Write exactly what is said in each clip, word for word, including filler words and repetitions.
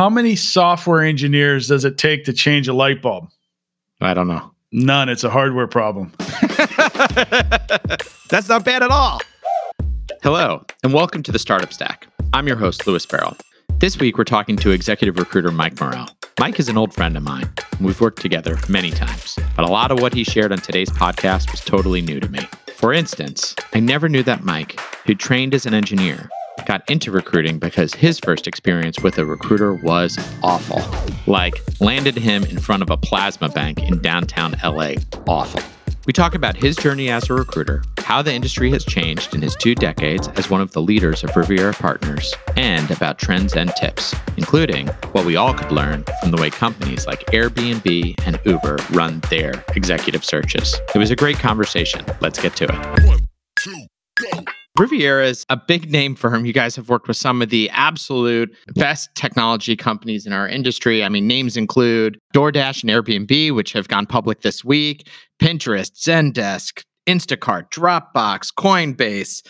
How many software engineers does it take to change a light bulb? I don't know. None. It's a hardware problem. That's not bad at all. Hello, and welcome to the Startup Stack. I'm your host, Lewis Barrow. This week, we're talking to executive recruiter Mike Morrell. Mike is an old friend of mine, and we've worked together many times. But a lot of what he shared on today's podcast was totally new to me. For instance, I never knew that Mike, who trained as an engineer, got into recruiting because his first experience with a recruiter was awful. Like, landed him in front of a plasma bank in downtown L A. Awful. We talk about his journey as a recruiter, how the industry has changed in his two decades as one of the leaders of Riviera Partners, and about trends and tips, including what we all could learn from the way companies like Airbnb and Uber run their executive searches. It was a great conversation. Let's get to it. One, two, go. Riviera is a big name firm. You guys have worked with some of the absolute best technology companies in our industry. I mean, names include DoorDash and Airbnb, which have gone public this week, Pinterest, Zendesk, Instacart, Dropbox, Coinbase,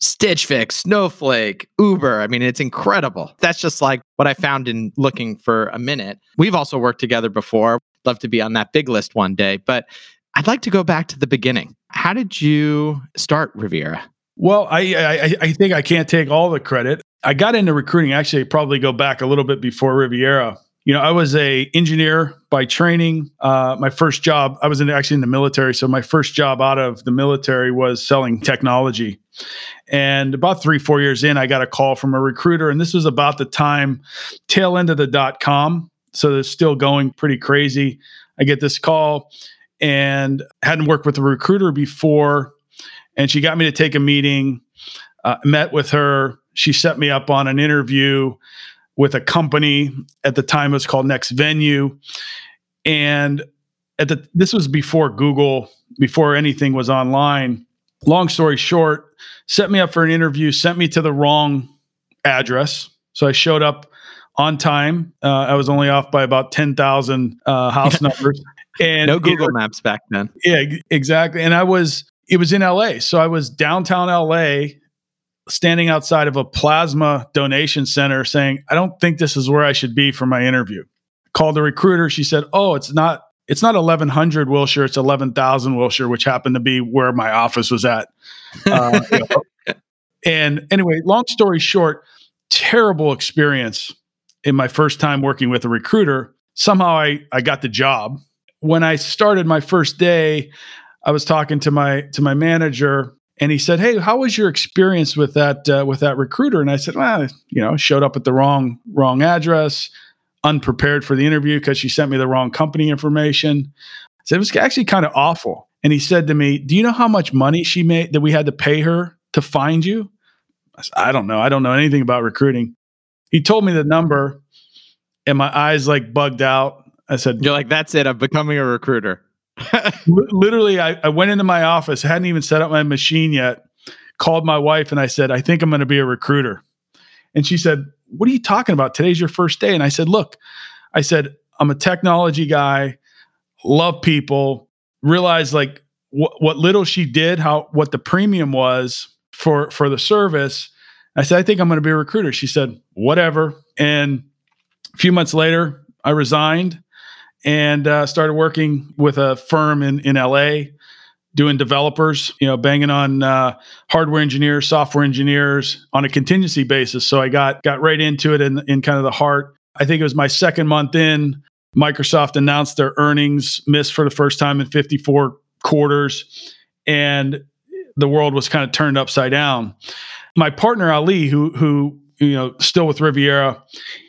Stitch Fix, Snowflake, Uber. I mean, it's incredible. That's just like what I found in looking for a minute. We've also worked together before. Love to be on that big list one day, but I'd like to go back to the beginning. How did you start Riviera? Well, I, I I think I can't take all the credit. I got into recruiting. Actually, I probably go back a little bit before Riviera. You know, I was an engineer by training. Uh, my first job, I was in, actually in the military. So my first job out of the military was selling technology. And about three, four years in, I got a call from a recruiter. And this was about the time, tail end of the dot-com. So it's still going pretty crazy. I get this call and hadn't worked with a recruiter before. And she got me to take a meeting, uh, met with her. She set me up on an interview with a company. At the time, it was called Next Venue. And at the this was before Google, before anything was online. Long story short, set me up for an interview, sent me to the wrong address. So I showed up on time. Uh, I was only off by about ten thousand uh, house numbers. And no Google Maps back then. Yeah, exactly. And I was... It was in L A. So I was downtown L A, standing outside of a plasma donation center saying, I don't think this is where I should be for my interview. Called the recruiter. She said, oh, it's not it's not eleven hundred Wilshire. It's eleven thousand Wilshire, which happened to be where my office was at. Uh, you know. And anyway, long story short, terrible experience in my first time working with a recruiter. Somehow I, I got the job. When I started my first day, I was talking to my to my manager, and he said, "Hey, how was your experience with that uh, with that recruiter?" And I said, "Well, you know, showed up at the wrong wrong address, unprepared for the interview because she sent me the wrong company information." So it was actually kind of awful. And he said to me, "Do you know how much money she made that we had to pay her to find you?" I said, "I don't know. I don't know anything about recruiting." He told me the number, and my eyes like bugged out. I said, "You're like, that's it. I'm becoming a recruiter." Literally, I, I went into my office, hadn't even set up my machine yet, called my wife, and I said, I think I'm going to be a recruiter. And she said, what are you talking about? Today's your first day. And I said, look, I said, I'm a technology guy, love people, realized like wh- what little she did, how what the premium was for, for the service. I said, I think I'm going to be a recruiter. She said, whatever. And a few months later, I resigned. And uh, started working with a firm in, in L A, doing developers, you know, banging on uh, hardware engineers, software engineers on a contingency basis. So I got got right into it in, in kind of the heart. I think it was my second month in, Microsoft announced their earnings miss for the first time in fifty-four quarters. And the world was kind of turned upside down. My partner, Ali, who, who you know, still with Riviera,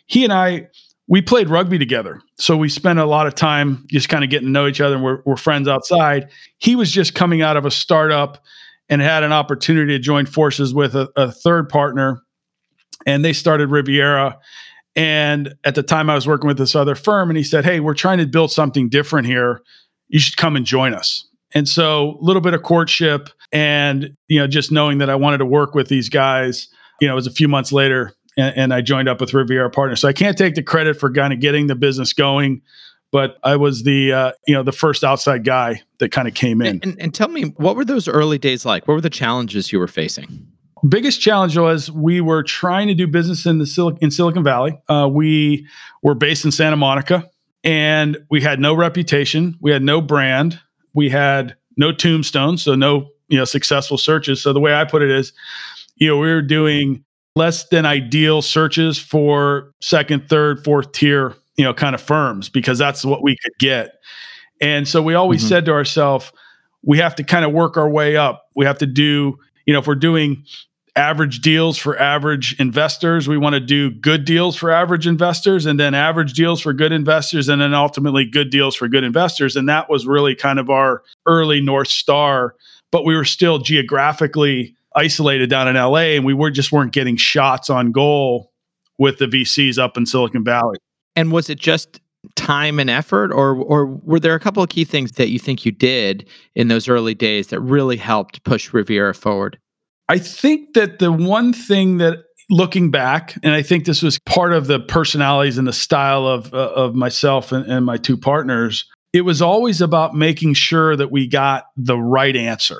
he and I... we played rugby together. So we spent a lot of time just kind of getting to know each other, and we're, we're friends outside. He was just coming out of a startup and had an opportunity to join forces with a, a third partner. And they started Riviera. And at the time I was working with this other firm, and he said, hey, we're trying to build something different here. You should come and join us. And so a little bit of courtship and, you know, just knowing that I wanted to work with these guys, you know, it was a few months later. And, and I joined up with Riviera Partners. So I can't take the credit for kind of getting the business going, but I was the uh, you know the first outside guy that kind of came in. And, and, and tell me, what were those early days like? What were the challenges you were facing? biggest challenge was we were trying to do business in the Sil- in Silicon Valley. Uh, we were based in Santa Monica, and we had no reputation. We had no brand. We had no tombstones, so no you know successful searches. So the way I put it is, you know, we were doing less than ideal searches for second, third, fourth tier, you know, kind of firms, because that's what we could get. And so we always mm-hmm. said to ourselves, we have to kind of work our way up. We have to do, you know, if we're doing average deals for average investors, we want to do good deals for average investors, and then average deals for good investors, and then ultimately good deals for good investors. And that was really kind of our early North Star, but we were still geographically isolated down in L A, and we were just weren't getting shots on goal with the V Cs up in Silicon Valley. And was it just time and effort, or or were there a couple of key things that you think you did in those early days that really helped push Riviera forward? I think that the one thing that, looking back, and I think this was part of the personalities and the style of uh, of myself and, and my two partners, it was always about making sure that we got the right answer.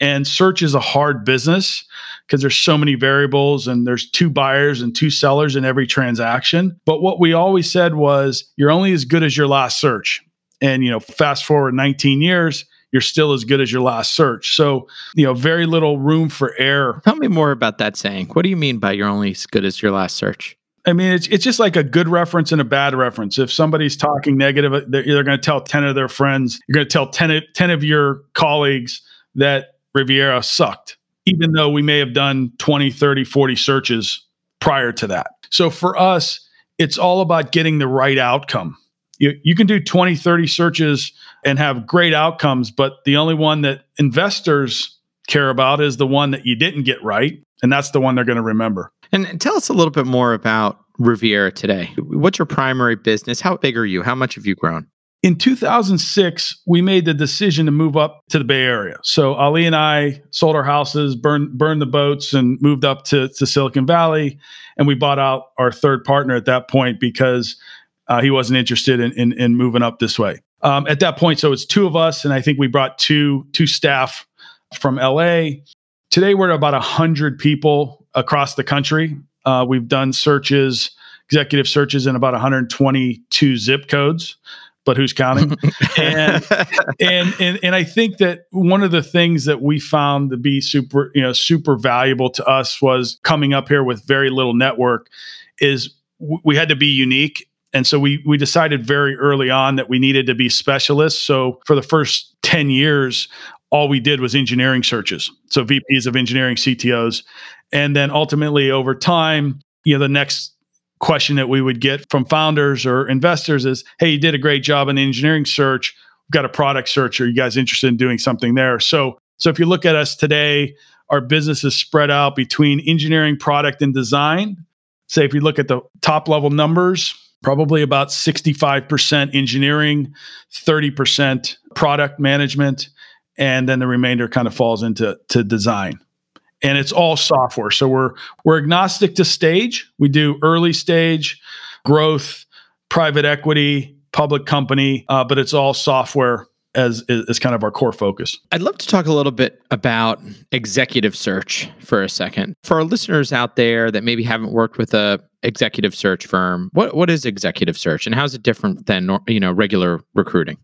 And search is a hard business because there's so many variables, and there's two buyers and two sellers in every transaction. But what we always said was, you're only as good as your last search. And, you know, fast forward nineteen years, you're still as good as your last search. So, you know, very little room for error. Tell me more about that saying. What do you mean by you're only as good as your last search? I mean, it's it's just like a good reference and a bad reference. If somebody's talking negative, they're, they're going to tell ten of their friends, you're going to tell ten, ten of your colleagues that Riviera sucked, even though we may have done twenty, thirty, forty searches prior to that. So for us, it's all about getting the right outcome. You, you can do twenty, thirty searches and have great outcomes, but the only one that investors care about is the one that you didn't get right. And that's the one they're going to remember. And tell us a little bit more about Riviera today. What's your primary business? How big are you? How much have you grown? In two thousand six, we made the decision to move up to the Bay Area. So Ali and I sold our houses, burned, burned the boats, and moved up to, to Silicon Valley. And we bought out our third partner at that point because uh, he wasn't interested in, in, in moving up this way. Um, at that point, so it's two of us. And I think we brought two, two staff from L A. Today, we're at about one hundred people across the country. Uh, we've done searches, executive searches in about one hundred twenty-two zip codes. But who's counting? and, and and and I think that one of the things that we found to be super, you know, super valuable to us was coming up here with very little network. Is w- we had to be unique, and so we we decided very early on that we needed to be specialists. So for the first ten years, all we did was engineering searches. So V Ps of engineering, C T Os, and then ultimately over time, you know, the next question that we would get from founders or investors is, hey, you did a great job in engineering search. We've got a product search. Are you guys interested in doing something there? So, so if you look at us today, our business is spread out between engineering, product, and design. Say, so if you look at the top level numbers, probably about sixty-five percent engineering, thirty percent product management, and then the remainder kind of falls into to design. And it's all software. So we're we're agnostic to stage. We do early stage, growth, private equity, public company, uh, but it's all software as is kind of our core focus. I'd love to talk a little bit about executive search for a second. For our listeners out there that maybe haven't worked with a executive search firm, what what is executive search, and how is it different than, you know, regular recruiting?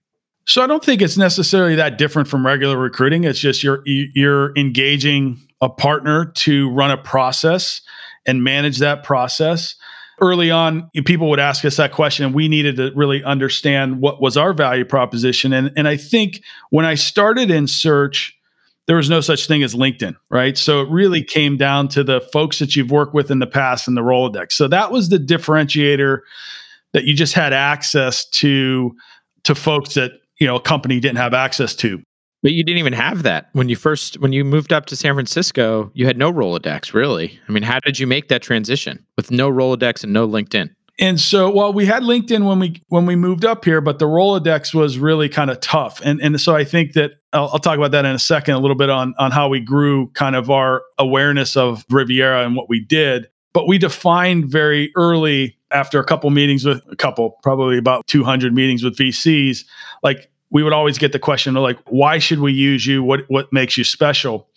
So I don't think it's necessarily that different from regular recruiting. It's just you're you're engaging a partner to run a process and manage that process. Early on, people would ask us that question, and we needed to really understand what was our value proposition. And, and I think when I started in search, there was no such thing as LinkedIn, right? So it really came down to the folks that you've worked with in the past and the Rolodex. So that was the differentiator, that you just had access to, to folks that, you know, a company didn't have access to. But you didn't even have that when you first, when you moved up to San Francisco, you had no Rolodex, really. I mean, how did you make that transition with no Rolodex and no LinkedIn? And so, well, we had LinkedIn when we when we moved up here, but the Rolodex was really kind of tough. And and so I think that I'll, I'll talk about that in a second, a little bit on on how we grew kind of our awareness of Riviera and what we did. But we defined very early, after a couple meetings with a couple, probably about two hundred meetings with V Cs, like, we would always get the question of like, why should we use you? What what makes you special?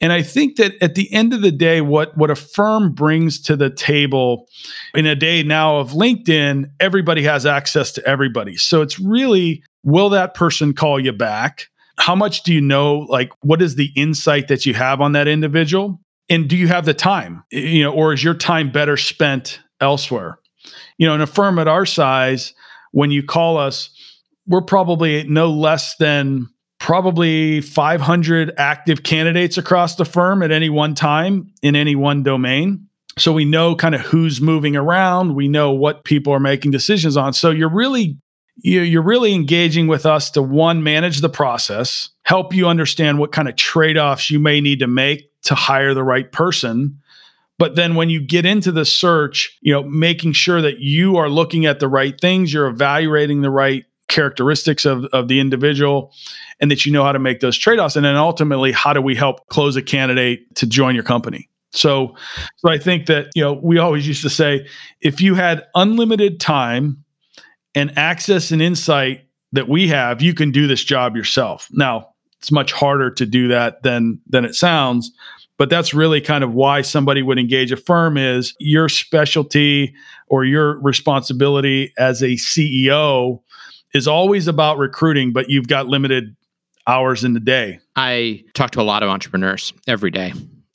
And I think that at the end of the day, what, what a firm brings to the table in a day now of LinkedIn, everybody has access to everybody. So it's really, will that person call you back? How much do you know? Like, what is the insight that you have on that individual? And do you have the time? You know, or is your time better spent elsewhere? You know, in a firm at our size, when you call us, we're probably no less than probably five hundred active candidates across the firm at any one time in any one domain. So we know kind of who's moving around. We know what people are making decisions on. So you're really You're really engaging with us to, one, manage the process, help you understand what kind of trade-offs you may need to make to hire the right person. But then when you get into the search, you know, making sure that you are looking at the right things, you're evaluating the right characteristics of, of the individual, and that you know how to make those trade-offs. And then ultimately, how do we help close a candidate to join your company? So, so I think that, you know, we always used to say, if you had unlimited time and access and insight that we have, you can do this job yourself. Now, it's much harder to do that than, than it sounds, but that's really kind of why somebody would engage a firm is your specialty or your responsibility as a C E O is always about recruiting, but you've got limited hours in the day. I talk to a lot of entrepreneurs every day.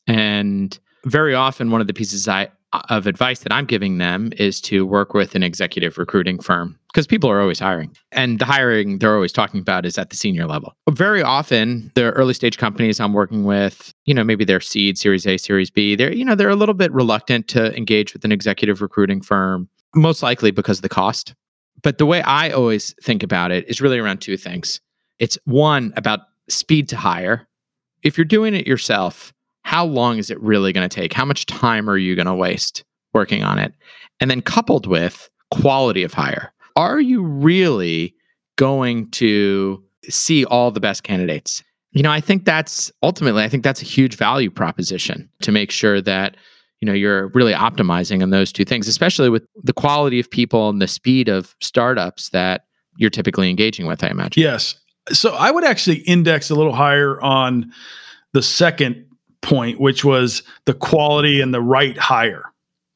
And very often one of the pieces I of advice that I'm giving them is to work with an executive recruiting firm because people are always hiring. And the hiring they're always talking about is at the senior level. Very often, the early stage companies I'm working with, you know, maybe they're seed, Series A, Series B, they're, you know, they're a little bit reluctant to engage with an executive recruiting firm, most likely because of the cost. But the way I always think about it is really around two things. It's one, about speed to hire. If you're doing it yourself, how long is it really going to take? How much time are you going to waste working on it? And then coupled with quality of hire, are you really going to see all the best candidates? You know, I think that's ultimately, I think that's a huge value proposition to make sure that, you know, you're really optimizing on those two things, especially with the quality of people and the speed of startups that you're typically engaging with, I imagine. Yes. So I would actually index a little higher on the second point, which was the quality and the right hire.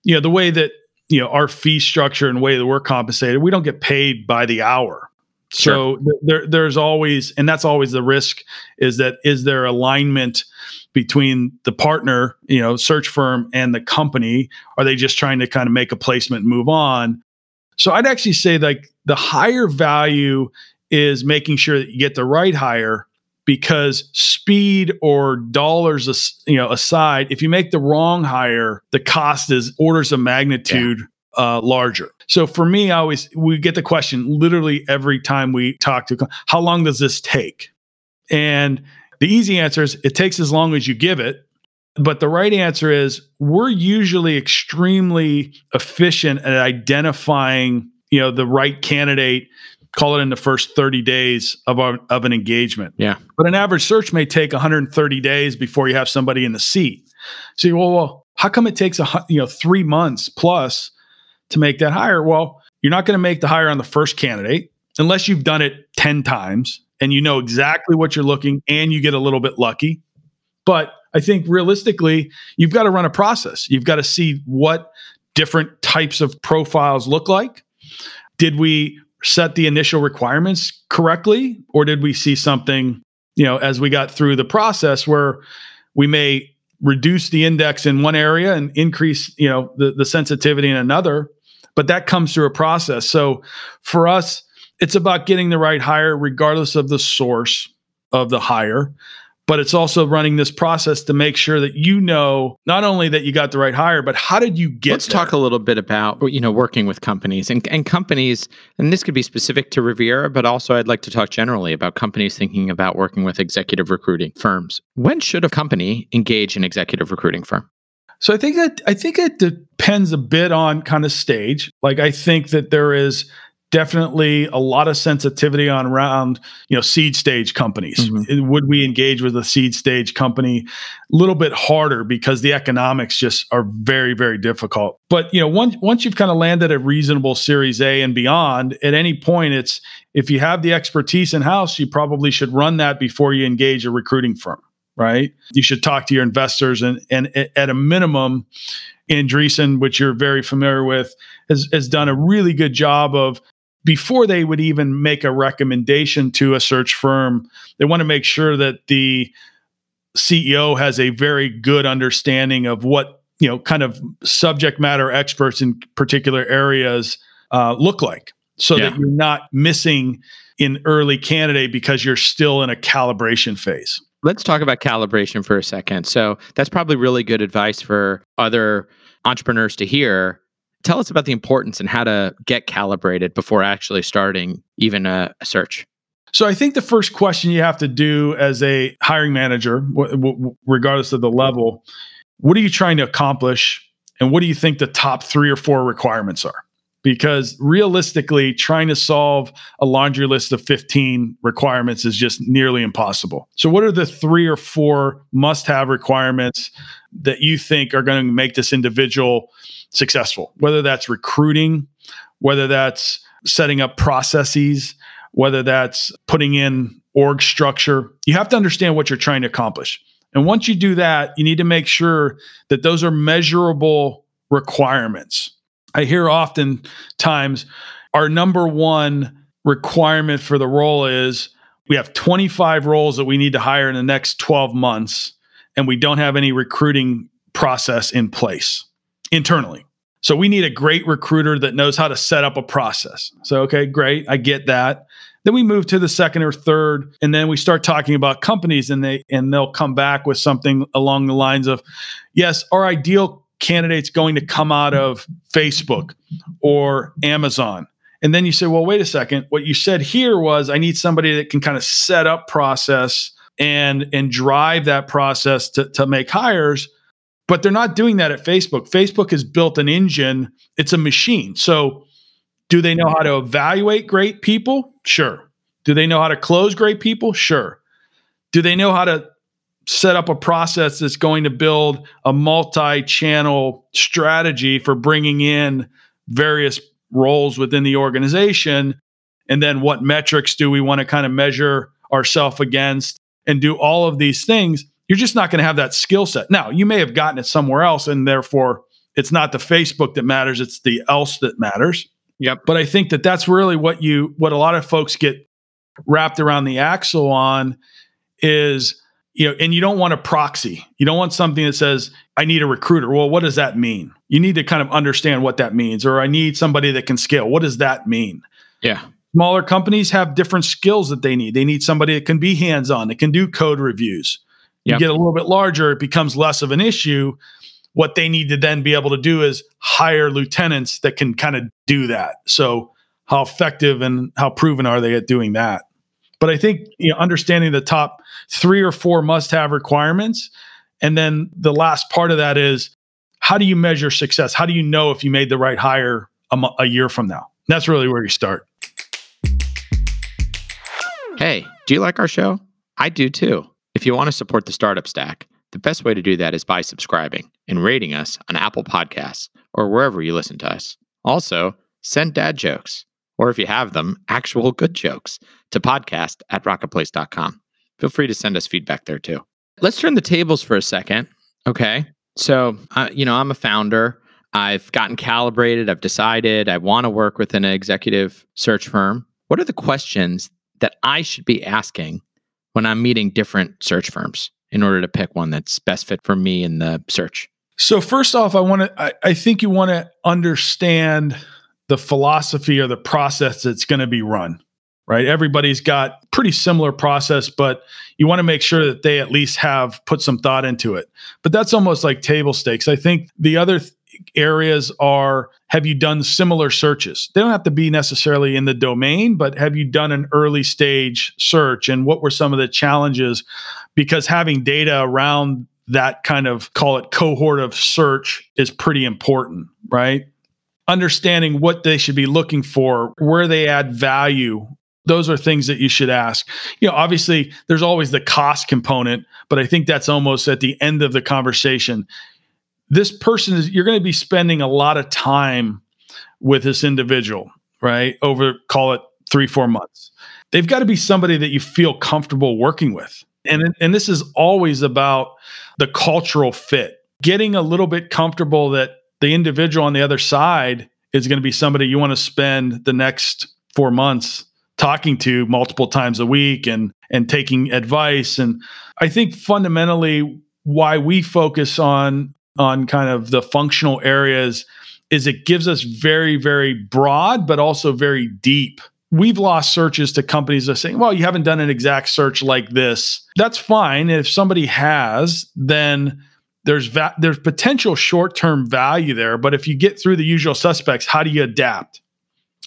You know, the way that, you know, our fee structure and way that we're compensated, we don't get paid by the hour. Sure. So th- there, there's always, and that's always the risk, is that is there alignment between the partner, you know, search firm and the company? Are they just trying to kind of make a placement and move on? So I'd actually say like the higher value is making sure that you get the right hire. Because speed or dollars, you know, aside, if you make the wrong hire, the cost is orders of magnitude yeah. uh, larger. So for me, I always we get the question literally every time we talk to, how long does this take? And the easy answer is it takes as long as you give it. But the right answer is we're usually extremely efficient at identifying, you know, the right candidate. Call it in the first thirty days of our, of an engagement. Yeah. But an average search may take one hundred thirty days before you have somebody in the seat. So, well, well, how come it takes a you know three months plus to make that hire? Well, you're not going to make the hire on the first candidate unless you've done it ten times and you know exactly what you're looking and you get a little bit lucky. But I think realistically, you've got to run a process. You've got to see what different types of profiles look like. Did we set the initial requirements correctly? Or did we see something, you know, as we got through the process where we may reduce the index in one area and increase, you know, the, the sensitivity in another, but that comes through a process. So for us, it's about getting the right hire regardless of the source of the hire, but it's also running this process to make sure that you know not only that you got the right hire, but how did you get Let's there? Talk a little bit about, you know, working with companies and, and companies, and this could be specific to Riviera, but also I'd like to talk generally about companies thinking about working with executive recruiting firms. When should a company engage an executive recruiting firm? So I think that I think it depends a bit on kind of stage. Like I think that there is definitely a lot of sensitivity on around, you know, seed stage companies. Mm-hmm. Would we engage with a seed stage company? A little bit harder because the economics just are very, very difficult. But, you know, once once you've kind of landed a reasonable Series A and beyond, at any point, it's if you have the expertise in house, you probably should run that before you engage a recruiting firm. right? You should talk to your investors. And, and at a minimum, Andreessen, which you're very familiar with, has, has done a really good job of, before they would even make a recommendation to a search firm, they want to make sure that the C E O has a very good understanding of what, you know, kind of subject matter experts in particular areas uh, look like, so yeah. that you're not missing an early candidate because you're still in a calibration phase. Let's talk about calibration for a second. So that's probably really good advice for other entrepreneurs to hear. Tell us about the importance and how to get calibrated before actually starting even a, a search. So I think the first question you have to do as a hiring manager, w- w- regardless of the level, what are you trying to accomplish? And what do you think the top three or four requirements are? Because realistically, trying to solve a laundry list of fifteen requirements is just nearly impossible. So what are the three or four must-have requirements that you think are going to make this individual successful? Whether that's recruiting, whether that's setting up processes, whether that's putting in org structure, you have to understand what you're trying to accomplish. And once you do that, you need to make sure that those are measurable requirements. I hear oftentimes our number one requirement for the role is we have twenty-five roles that we need to hire in the next twelve months, and we don't have any recruiting process in place internally. So we need a great recruiter that knows how to set up a process. So, okay, great. I get that. Then we move to the second or third, and then we start talking about companies, and they and they'll come back with something along the lines of, yes, our ideal candidate's going to come out of Facebook or Amazon. And then you say, well, wait a second. What you said here was I need somebody that can kind of set up process and, and drive that process to, to make hires. But they're not doing that at Facebook. Facebook has built an engine. It's a machine. So do they know how to evaluate great people? Sure. Do they know how to close great people? Sure. Do they know how to set up a process that's going to build a multi-channel strategy for bringing in various roles within the organization? And then what metrics do we want to kind of measure ourselves against and do all of these things? You're just not going to have that skill set. Now, you may have gotten it somewhere else, and therefore it's not the Facebook that matters, it's the else that matters. Yep. But I think that that's really what you, what a lot of folks get wrapped around the axle on is, you know, and you don't want a proxy. You don't want something that says, I need a recruiter. Well, what does that mean? You need to kind of understand what that means, or I need somebody that can scale. What does that mean? Yeah. Smaller companies have different skills that they need. They need somebody that can be hands-on, that can do code reviews. You yep. get a little bit larger, it becomes less of an issue. What they need to then be able to do is hire lieutenants that can kind of do that. So how effective and how proven are they at doing that? But I think, you know, understanding the top three or four must-have requirements, and then the last part of that is, how do you measure success? How do you know if you made the right hire a, m- a year from now? That's really where you start. Hey, do you like our show? I do too. If you want to support the Startup Stack, the best way to do that is by subscribing and rating us on Apple Podcasts or wherever you listen to us. Also, send dad jokes, or if you have them, actual good jokes, to podcast at rocket place dot com. Feel free to send us feedback there too. Let's turn the tables for a second. Okay. So, uh, you know, I'm a founder. I've gotten calibrated. I've decided I want to work within an executive search firm. What are the questions that I should be asking when I'm meeting different search firms in order to pick one that's best fit for me in the search? So first off, I want to, I, I think you want to understand the philosophy or the process that's going to be run, right? Everybody's got pretty similar process, but you want to make sure that they at least have put some thought into it. But that's almost like table stakes. I think the other th- areas are, have you done similar searches? They don't have to be necessarily in the domain, but have you done an early stage search? And what were some of the challenges? Because having data around that kind of, call it cohort of search, is pretty important, right? Understanding what they should be looking for, where they add value. Those are things that you should ask. You know, obviously there's always the cost component, but I think that's almost at the end of the conversation. This person is, you're going to be spending a lot of time with this individual, right? Over, call it three, four months. They've got to be somebody that you feel comfortable working with. And, and this is always about the cultural fit, getting a little bit comfortable that the individual on the other side is going to be somebody you want to spend the next four months talking to multiple times a week and and taking advice. And I think fundamentally why we focus on on kind of the functional areas is it gives us very, very broad, but also very deep. We've lost searches to companies that are saying, well, you haven't done an exact search like this. That's fine. If somebody has, then there's va- there's potential short-term value there. But if you get through the usual suspects, how do you adapt?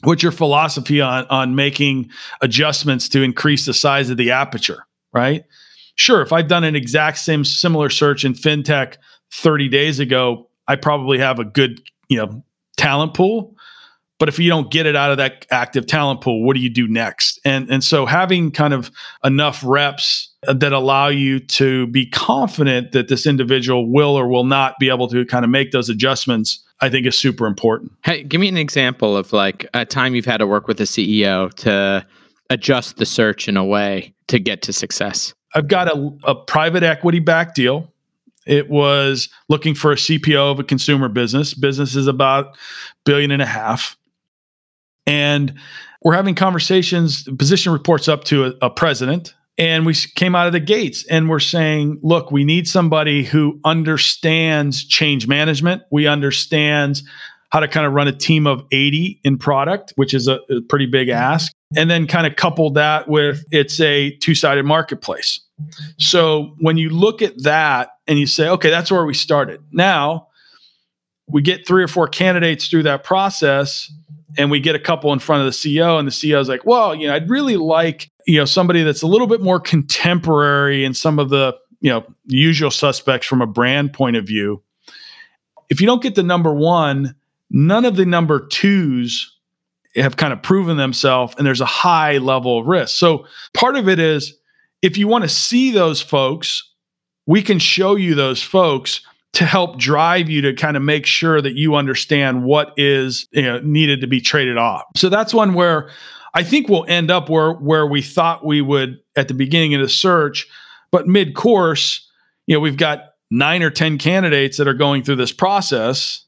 What's your philosophy on, on making adjustments to increase the size of the aperture, right? Sure, if I've done an exact same similar search in fintech thirty days ago, I probably have a good, you know, talent pool. But if you don't get it out of that active talent pool, what do you do next? And and so having kind of enough reps that allow you to be confident that this individual will or will not be able to kind of make those adjustments, I think is super important. Hey, give me an example of like a time you've had to work with a C E O to adjust the search in a way to get to success. I've got a, a private equity backed deal. It was looking for a C P O of a consumer business. Business is about billion and a half. And we're having conversations, position reports up to a, a president. And we came out of the gates and we're saying, look, we need somebody who understands change management. We understands how to kind of run a team of eighty in product, which is a, a pretty big ask. And then kind of couple that with it's a two-sided marketplace. So when you look at that and you say, okay, that's where we started. Now we get three or four candidates through that process and we get a couple in front of the C E O, and the C E O is like, well, you know, I'd really like, you know, somebody that's a little bit more contemporary in some of the, you know, usual suspects from a brand point of view. If you don't get the number one, none of the number twos have kind of proven themselves, and there's a high level of risk. So part of it is if you want to see those folks, we can show you those folks to help drive you to kind of make sure that you understand what is, you know, needed to be traded off. So that's one where I think we'll end up where where we thought we would at the beginning of the search, but mid-course, you know, we've got nine or ten candidates that are going through this process,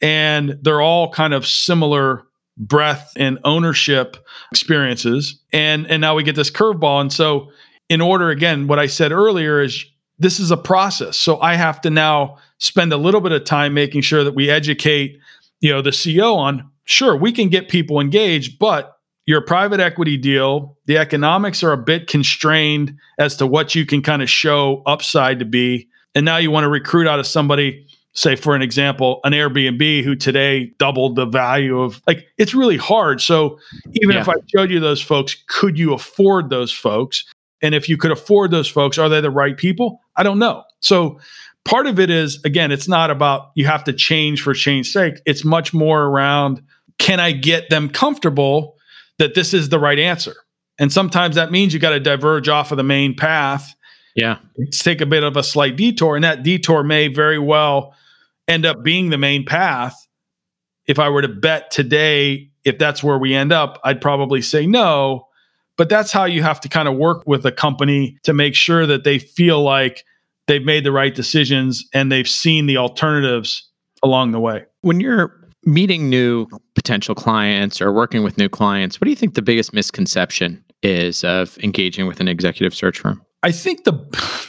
and they're all kind of similar breadth and ownership experiences. And and now we get this curveball. And so in order, again, what I said earlier is, this is a process. So I have to now spend a little bit of time making sure that we educate, you know, the C E O on, sure, we can get people engaged, but your private equity deal, the economics are a bit constrained as to what you can kind of show upside to be. And now you want to recruit out of somebody, say, for an example, an Airbnb who today doubled the value of, like, it's really hard. So even yeah. if I showed you those folks, could you afford those folks? And if you could afford those folks, are they the right people? I don't know. So part of it is, again, it's not about you have to change for change's sake. It's much more around, can I get them comfortable that this is the right answer? And sometimes that means you got to diverge off of the main path. Yeah. Take a bit of a slight detour. And that detour may very well end up being the main path. If I were to bet today, if that's where we end up, I'd probably say no. But that's how you have to kind of work with a company to make sure that they feel like they've made the right decisions and they've seen the alternatives along the way. When you're meeting new potential clients or working with new clients, what do you think the biggest misconception is of engaging with an executive search firm? I think the,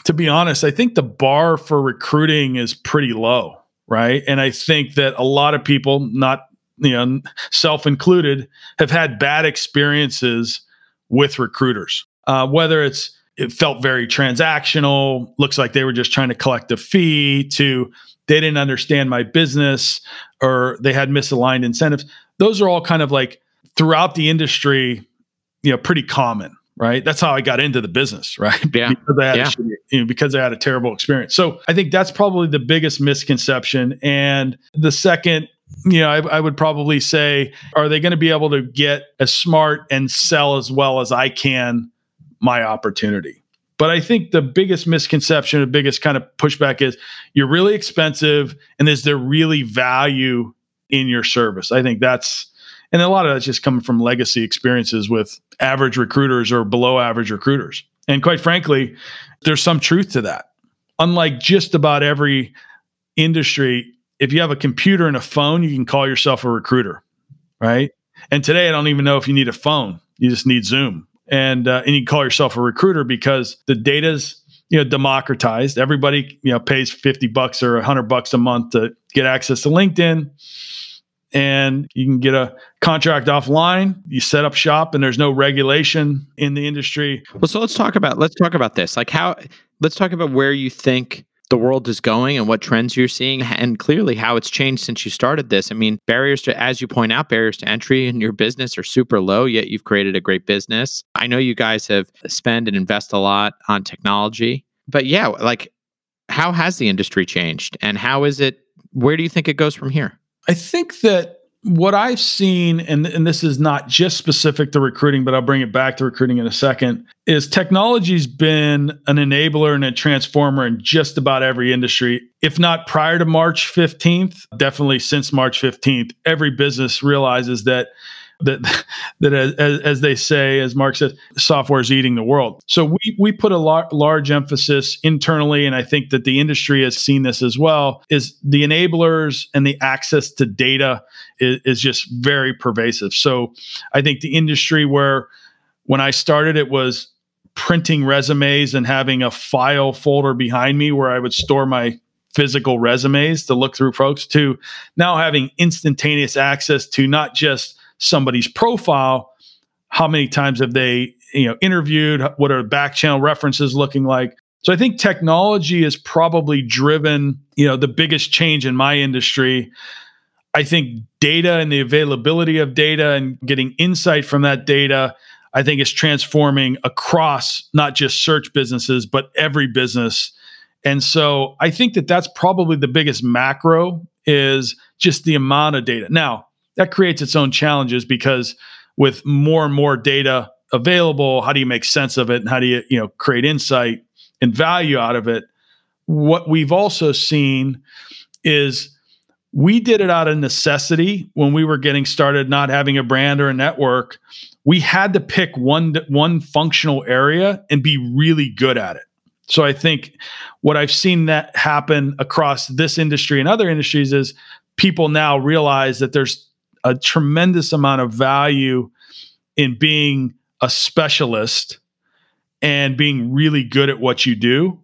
to be honest, I think the bar for recruiting is pretty low, right? And I think that a lot of people, not, you know, self included, have had bad experiences with recruiters, uh, whether it's, it felt very transactional, looks like they were just trying to collect a fee, to they didn't understand my business, or they had misaligned incentives. Those are all kind of like throughout the industry, you know, pretty common, right? That's how I got into the business, right? Yeah. because, I had yeah. a, you know, because I had a terrible experience. So I think that's probably the biggest misconception. And the second, you know, I, I would probably say, are they going to be able to get as smart and sell as well as I can my opportunity? But I think the biggest misconception, the biggest kind of pushback is you're really expensive, and is there really value in your service? I think that's, and a lot of that's just coming from legacy experiences with average recruiters or below average recruiters. And quite frankly, there's some truth to that. Unlike just about every industry, if you have a computer and a phone, you can call yourself a recruiter, right? And today, I don't even know if you need a phone. You just need Zoom. And uh, and you can call yourself a recruiter because the data's, you know, democratized. Everybody, you know, pays fifty bucks or one hundred bucks a month to get access to LinkedIn. And you can get a contract offline. You set up shop, and there's no regulation in the industry. Well, so let's talk about let's talk about this. Like how let's talk about where you think the world is going and what trends you're seeing, and clearly how it's changed since you started this. I mean, barriers to, as you point out, barriers to entry in your business are super low, yet you've created a great business. I know you guys have spent and invest a lot on technology, but yeah, like how has the industry changed and how is it, where do you think it goes from here? I think that what I've seen, and, and this is not just specific to recruiting, but I'll bring it back to recruiting in a second, is technology's been an enabler and a transformer in just about every industry. If not prior to March fifteenth, definitely since March fifteenth, every business realizes that, that, that as, as they say, as Mark says, software is eating the world. So we we put a lar- large emphasis internally, and I think that the industry has seen this as well, is the enablers and the access to data is, is just very pervasive. So I think the industry where, when I started, it was printing resumes and having a file folder behind me where I would store my physical resumes to look through folks, to now having instantaneous access to not just somebody's profile, how many times have they, you know, interviewed, what are back channel references looking like. So I think technology has probably driven, you know, the biggest change in my industry. I think data and the availability of data and getting insight from that data, I think is transforming across not just search businesses, but every business. And so I think that that's probably the biggest macro, is just the amount of data. Now, that creates its own challenges, because with more and more data available, how do you make sense of it? And how do you, you know, create insight and value out of it? What we've also seen is we did it out of necessity when we were getting started, not having a brand or a network. We had to pick one, one functional area and be really good at it. So I think what I've seen that happen across this industry and other industries is people now realize that there's a tremendous amount of value in being a specialist and being really good at what you do,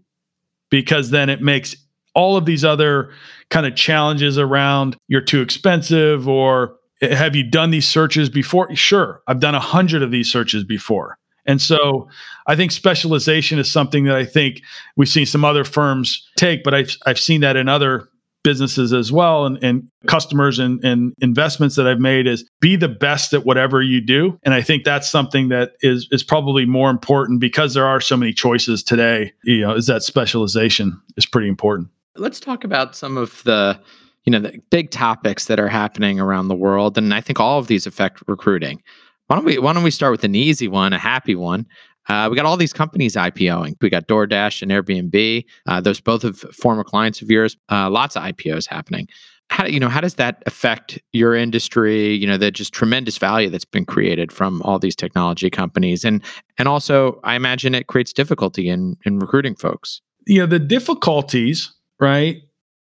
because then it makes all of these other kind of challenges around, you're too expensive, or have you done these searches before? Sure, I've done a hundred of these searches before. And so I think specialization is something that I think we've seen some other firms take, but I've, I've seen that in other businesses as well, and, and customers and, and investments that I've made, is be the best at whatever you do. And I think that's something that is is probably more important, because there are so many choices today. You know, is that specialization is pretty important. Let's talk about some of the, you know, the big topics that are happening around the world, and I think all of these affect recruiting. Why don't we Why don't we start with an easy one, a happy one? Uh, we got all these companies IPOing. We got DoorDash and Airbnb. Uh, those both have former clients of yours. Uh, lots of I P Os happening. How you know how does that affect your industry? You know, the just tremendous value that's been created from all these technology companies, and and also I imagine it creates difficulty in in recruiting folks. Yeah, you know, the difficulties, right,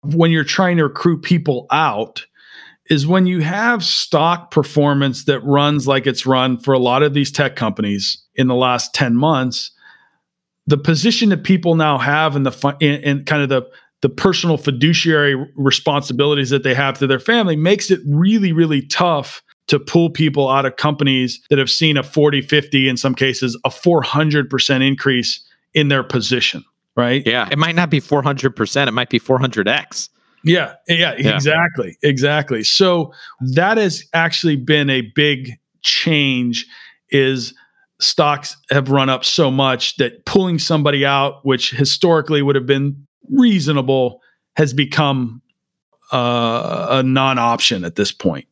when you're trying to recruit people out, is when you have stock performance that runs like it's run for a lot of these tech companies in the last ten months, the position that people now have, and the and kind of the the personal fiduciary responsibilities that they have to their family, makes it really, really tough to pull people out of companies that have seen a forty, fifty, in some cases, a four hundred percent increase in their position, right? Yeah, it might not be four hundred percent, it might be four hundred x. Yeah, yeah, yeah, exactly, exactly. So that has actually been a big change, is stocks have run up so much that pulling somebody out, which historically would have been reasonable, has become uh, a non-option at this point.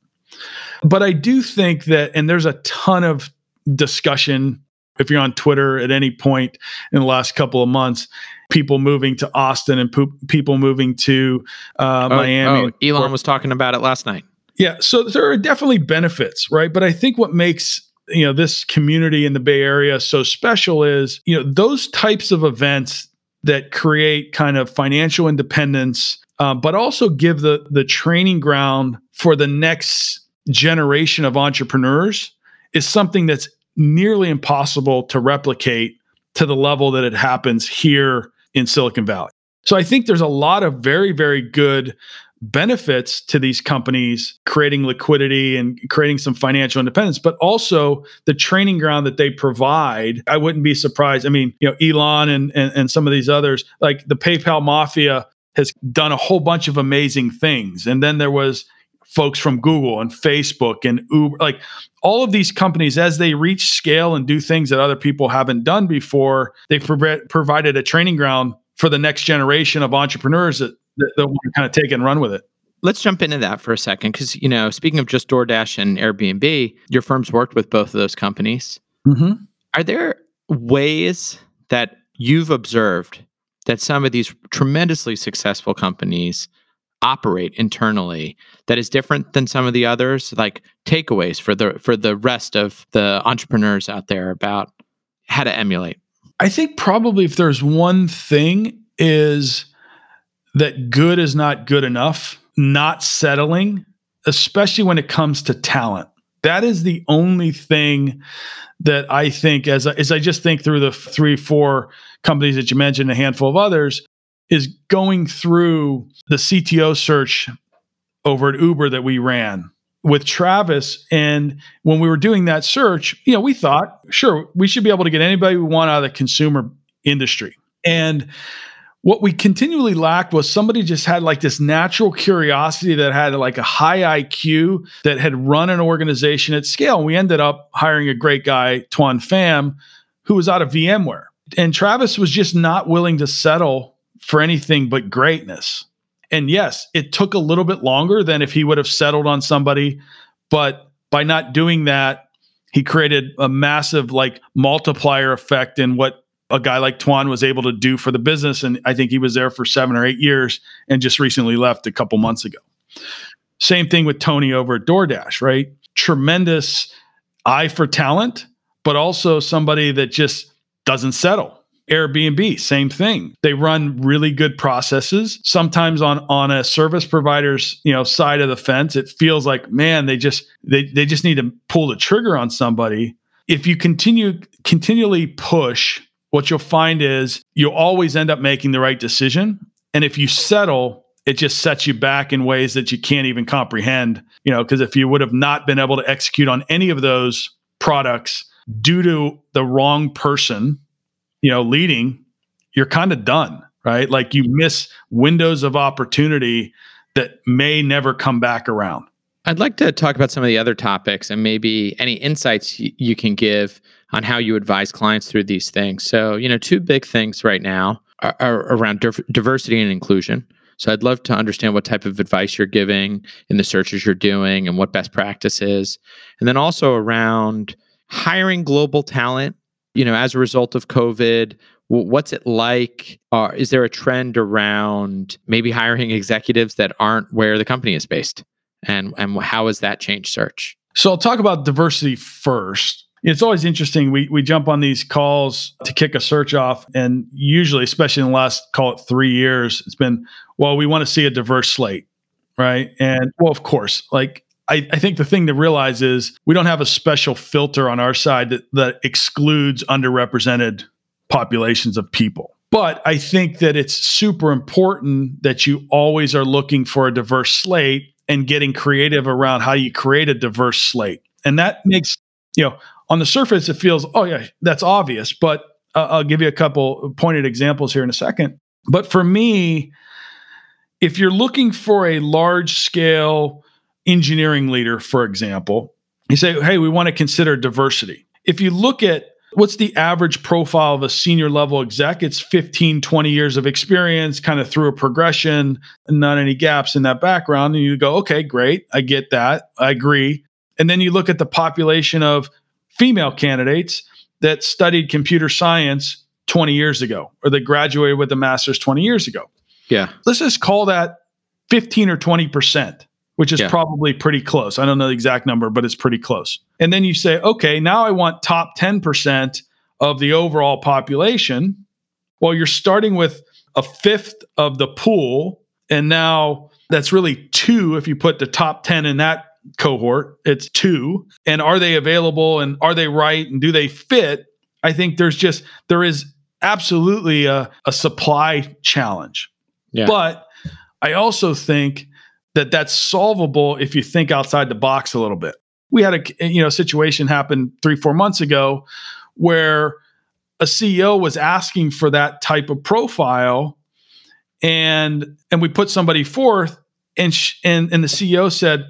But I do think that, and there's a ton of discussion, if you're on Twitter at any point in the last couple of months, people moving to Austin and po- people moving to uh, oh, Miami. Oh, Elon or, was talking about it last night. Yeah. So there are definitely benefits, right? But I think what makes you know, this community in the Bay Area so special is, you know, those types of events that create kind of financial independence, uh, but also give the the training ground for the next generation of entrepreneurs is something that's nearly impossible to replicate to the level that it happens here in Silicon Valley. So I think there's a lot of very, very good benefits to these companies creating liquidity and creating some financial independence, but also the training ground that they provide. I wouldn't be surprised. I mean, you know, Elon and, and, and some of these others, like the PayPal mafia has done a whole bunch of amazing things. And then there was folks from Google and Facebook and Uber, like all of these companies, as they reach scale and do things that other people haven't done before, they've pro- provided a training ground for the next generation of entrepreneurs that that they'll kind of take and run with it. Let's jump into that for a second. Because, you know, speaking of just DoorDash and Airbnb, your firm's worked with both of those companies. Mm-hmm. Are there ways that you've observed that some of these tremendously successful companies operate internally that is different than some of the others? Like takeaways for the for the rest of the entrepreneurs out there about how to emulate? I think probably if there's one thing is that good is not good enough, not settling, especially when it comes to talent. That is the only thing that I think, as I, as I just think through the three, four companies that you mentioned, a handful of others, is going through the C T O search over at Uber that we ran with Travis. And when we were doing that search, you know, we thought, sure, we should be able to get anybody we want out of the consumer industry. And what we continually lacked was somebody just had like this natural curiosity that had like a high I Q that had run an organization at scale. And we ended up hiring a great guy, Tuan Pham, who was out of VMware. And Travis was just not willing to settle for anything but greatness. And yes, it took a little bit longer than if he would have settled on somebody. But by not doing that, he created a massive like multiplier effect in what a guy like Tuan was able to do for the business. And I think he was there for seven or eight years and just recently left a couple months ago. Same thing with Tony over at DoorDash, right? Tremendous eye for talent, but also somebody that just doesn't settle. Airbnb, same thing. They run really good processes. Sometimes on, on a service provider's, you know, side of the fence, it feels like, man, they just, they, they just need to pull the trigger on somebody. If you continue, continually push, what you'll find is you'll always end up making the right decision. And if you settle, it just sets you back in ways that you can't even comprehend, you know, because if you would have not been able to execute on any of those products due to the wrong person, you know, leading, you're kind of done, right? Like you miss windows of opportunity that may never come back around. I'd like to talk about some of the other topics and maybe any insights y- you can give on how you advise clients through these things. So, you know, two big things right now are, are around di- diversity and inclusion. So I'd love to understand what type of advice you're giving in the searches you're doing and what best practice is. And then also around hiring global talent, you know, as a result of COVID, what's it like? Uh, is there a trend around maybe hiring executives that aren't where the company is based? And and how has that changed search? So I'll talk about diversity first. It's always interesting. We we jump on these calls to kick a search off, and usually, especially in the last, call it three years, it's been, well, we want to see a diverse slate, right? And well, of course, like I, I think the thing to realize is we don't have a special filter on our side that, that excludes underrepresented populations of people. But I think that it's super important that you always are looking for a diverse slate and getting creative around how you create a diverse slate. And that makes, you know, on the surface, it feels, oh yeah, that's obvious, but uh, I'll give you a couple pointed examples here in a second. But for me, if you're looking for a large scale engineering leader, for example, you say, hey, we want to consider diversity. If you look at what's the average profile of a senior level exec, it's fifteen, twenty years of experience, kind of through a progression, not any gaps in that background. And you go, okay, great. I get that. I agree. And then you look at the population of female candidates that studied computer science twenty years ago, or that graduated with a master's twenty years ago. Yeah. Let's just call that fifteen or twenty percent. which is yeah. probably pretty close. I don't know the exact number, but it's pretty close. And then you say, okay, now I want top ten percent of the overall population. Well, you're starting with a fifth of the pool. And now that's really two. If you put the top ten in that cohort, it's two. And are they available? And are they right? And do they fit? I think there's just, there is absolutely a, a supply challenge. Yeah. But I also think that that's solvable if you think outside the box a little bit. We had a you know situation happen three, four months ago where a C E O was asking for that type of profile, and and we put somebody forth, and sh- and and the C E O said,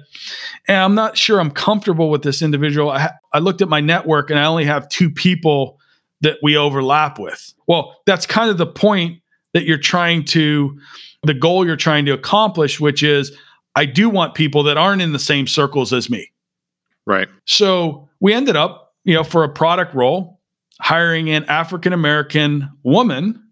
eh, "I'm not sure I'm comfortable with this individual. I, ha- I looked at my network and I only have two people that we overlap with." Well, that's kind of the point that you're trying to, the goal you're trying to accomplish, which is, I do want people that aren't in the same circles as me. Right. So we ended up, you know, for a product role, hiring an African-American woman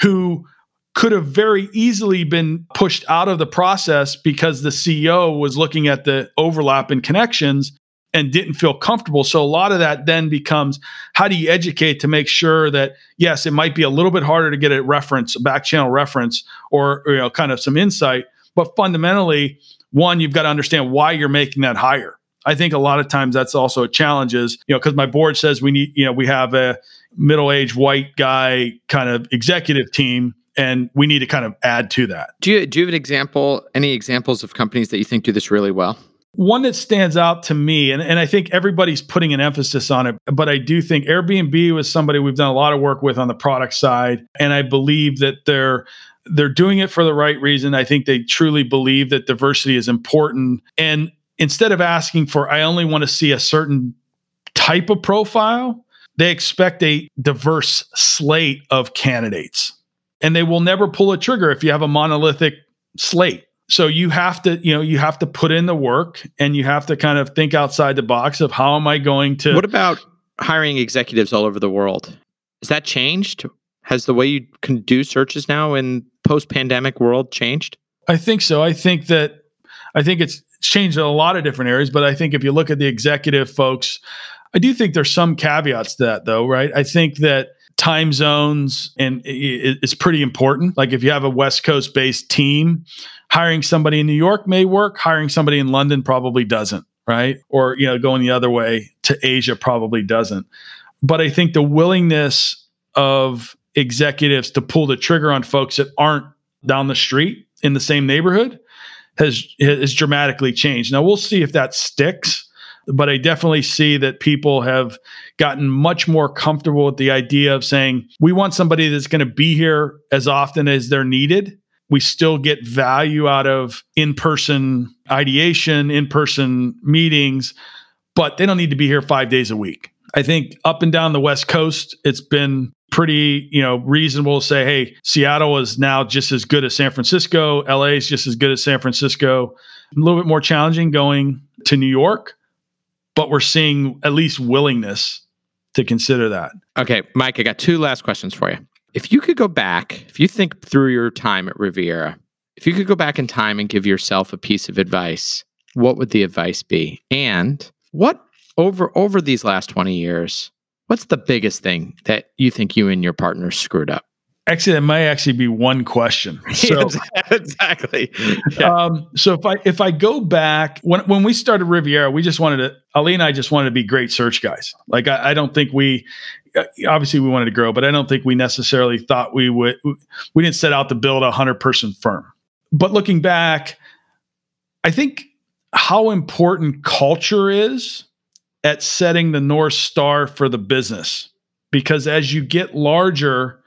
who could have very easily been pushed out of the process because the C E O was looking at the overlap and connections and didn't feel comfortable. So a lot of that then becomes, how do you educate to make sure that, yes, it might be a little bit harder to get a reference, a back channel reference, or, you know, kind of some insight. But fundamentally, one, you've got to understand why you're making that hire. I think a lot of times that's also a challenge is, you know, because my board says we need, you know, we have a middle-aged white guy kind of executive team, and we need to kind of add to that. Do you, do you have an example, any examples of companies that you think do this really well? One that stands out to me, and, and I think everybody's putting an emphasis on it, but I do think Airbnb was somebody we've done a lot of work with on the product side. And I believe that they're they're doing it for the right reason. I think they truly believe that diversity is important. And instead of asking for, I only want to see a certain type of profile, they expect a diverse slate of candidates. And they will never pull a trigger if you have a monolithic slate. So you have to, you know, you have to put in the work, and you have to kind of think outside the box of, how am I going to... What about hiring executives all over the world? Has that changed? Has the way you can do searches now in post-pandemic world changed? I think so. I think that, I think it's changed in a lot of different areas, but I think if you look at the executive folks, I do think there's some caveats to that though, right? I think that time zones and it's pretty important. Like if you have a West Coast based team, hiring somebody in New York may work, hiring somebody in London probably doesn't, right? Or, you know, going the other way to Asia probably doesn't. But I think the willingness of executives to pull the trigger on folks that aren't down the street in the same neighborhood has has dramatically changed. Now we'll see if that sticks. But I definitely see that people have gotten much more comfortable with the idea of saying, we want somebody that's going to be here as often as they're needed. We still get value out of in-person ideation, in-person meetings, but they don't need to be here five days a week. I think up and down the West Coast, it's been pretty, you know, reasonable to say, hey, Seattle is now just as good as San Francisco. L A is just as good as San Francisco. A little bit more challenging going to New York. But we're seeing at least willingness to consider that. Okay, Mike, I got two last questions for you. If you could go back, if you think through your time at Riviera, if you could go back in time and give yourself a piece of advice, what would the advice be? And what, over over these last twenty years, what's the biggest thing that you think you and your partners screwed up? Actually, that might actually be one question. So, exactly. Yeah. Um, so if I if I go back, when when we started Riviera, we just wanted to, Ali and I just wanted to be great search guys. Like I, I don't think we, obviously we wanted to grow, but I don't think we necessarily thought we would, we didn't set out to build a one hundred person firm. But looking back, I think how important culture is at setting the North Star for the business. Because as you get larger,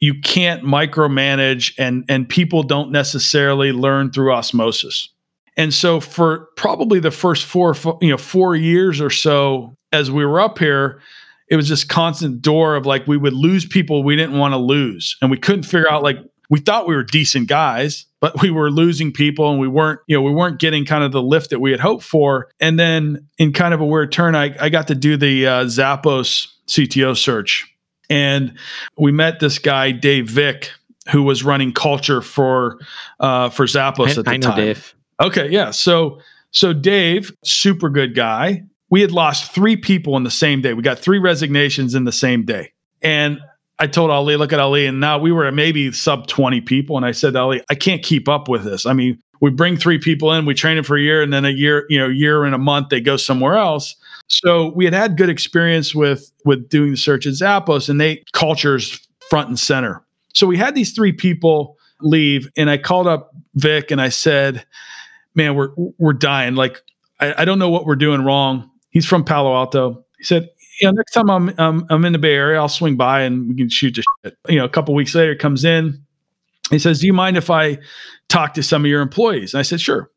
you can't micromanage, and and people don't necessarily learn through osmosis. And so for probably the first four, you know, four years or so as we were up here, it was this constant door of like, we would lose people we didn't want to lose. And we couldn't figure out, like, we thought we were decent guys, but we were losing people, and we weren't, you know, we weren't getting kind of the lift that we had hoped for. And then in kind of a weird turn, I, I got to do the uh, Zappos C T O search. And we met this guy, Dave Vick, who was running culture for uh, for Zappos I, at the time. I know time. Dave. Okay. Yeah. So, so Dave, super good guy. We had lost three people in the same day. We got three resignations in the same day. And I told Ali, look at Ali. And now we were maybe sub twenty people. And I said to Ali, I can't keep up with this. I mean, we bring three people in, we train them for a year, and then a year, you know, year and a month, they go somewhere else. So we had had good experience with, with doing the search at Zappos, and they culture's front and center. So we had these three people leave, and I called up Vic and I said, man, we're, we're dying. Like, I, I don't know what we're doing wrong. He's from Palo Alto. He said, you know, next time I'm, I'm, I'm in the Bay Area, I'll swing by and we can shoot the shit. You know, a couple of weeks later comes in. He says, do you mind if I talk to some of your employees? And I said, sure.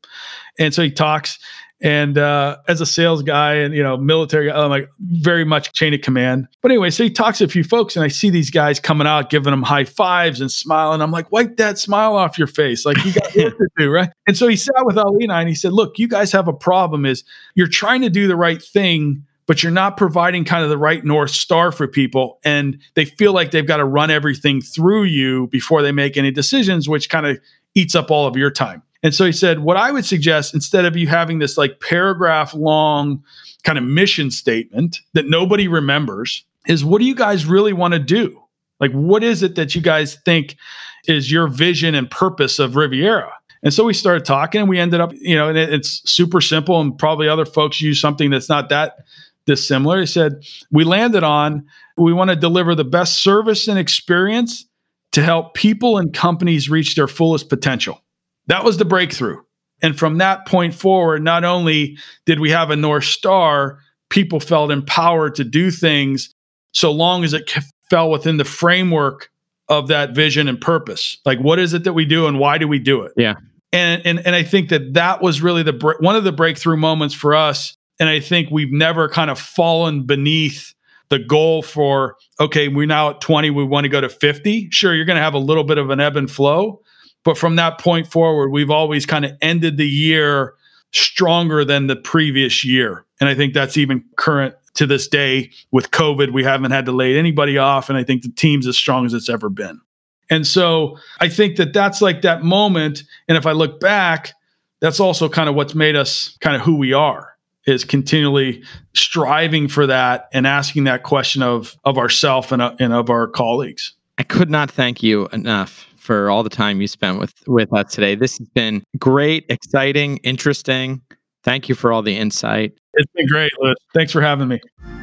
And so he talks. And uh, as a sales guy and, you know, military guy, I'm like very much chain of command. But anyway, so he talks to a few folks, and I see these guys coming out, giving them high fives and smiling. I'm like, wipe that smile off your face. Like, you got work to do, right? And so he sat with Ali and I, and he said, look, you guys have a problem is you're trying to do the right thing, but you're not providing kind of the right North Star for people. And they feel like they've got to run everything through you before they make any decisions, which kind of eats up all of your time. And so he said, what I would suggest, instead of you having this like paragraph long kind of mission statement that nobody remembers, is what do you guys really want to do? Like, what is it that you guys think is your vision and purpose of Riviera? And so we started talking, and we ended up, you know, and it, it's super simple, and probably other folks use something that's not that dissimilar. He said, we landed on, we want to deliver the best service and experience to help people and companies reach their fullest potential. That was the breakthrough. And from that point forward, not only did we have a North Star, people felt empowered to do things so long as it fell within the framework of that vision and purpose. Like, what is it that we do and why do we do it? Yeah. And and and I think that that was really the one of the breakthrough moments for us. And I think we've never kind of fallen beneath the goal for, okay, we're now at twenty, we want to go to fifty. Sure, you're going to have a little bit of an ebb and flow. But from that point forward, we've always kind of ended the year stronger than the previous year. And I think that's even current to this day. With COVID, we haven't had to lay anybody off. And I think the team's as strong as it's ever been. And so I think that that's like that moment. And if I look back, that's also kind of what's made us kind of who we are, is continually striving for that and asking that question of, of ourselves and, uh, and of our colleagues. I could not thank you enough for all the time you spent with, with us today. This has been great, exciting, interesting. Thank you for all the insight. It's been great, Lewis. Thanks for having me.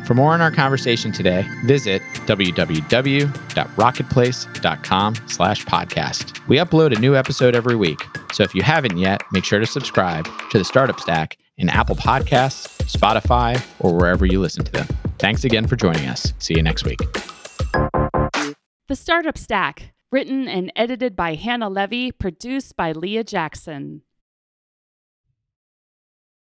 For more on our conversation today, visit w w w dot rocket place dot com slash podcast. We upload a new episode every week. So if you haven't yet, make sure to subscribe to the Startup Stack in Apple Podcasts, Spotify, or wherever you listen to them. Thanks again for joining us. See you next week. The Startup Stack. Written and edited by Hannah Levy, produced by Leah Jackson.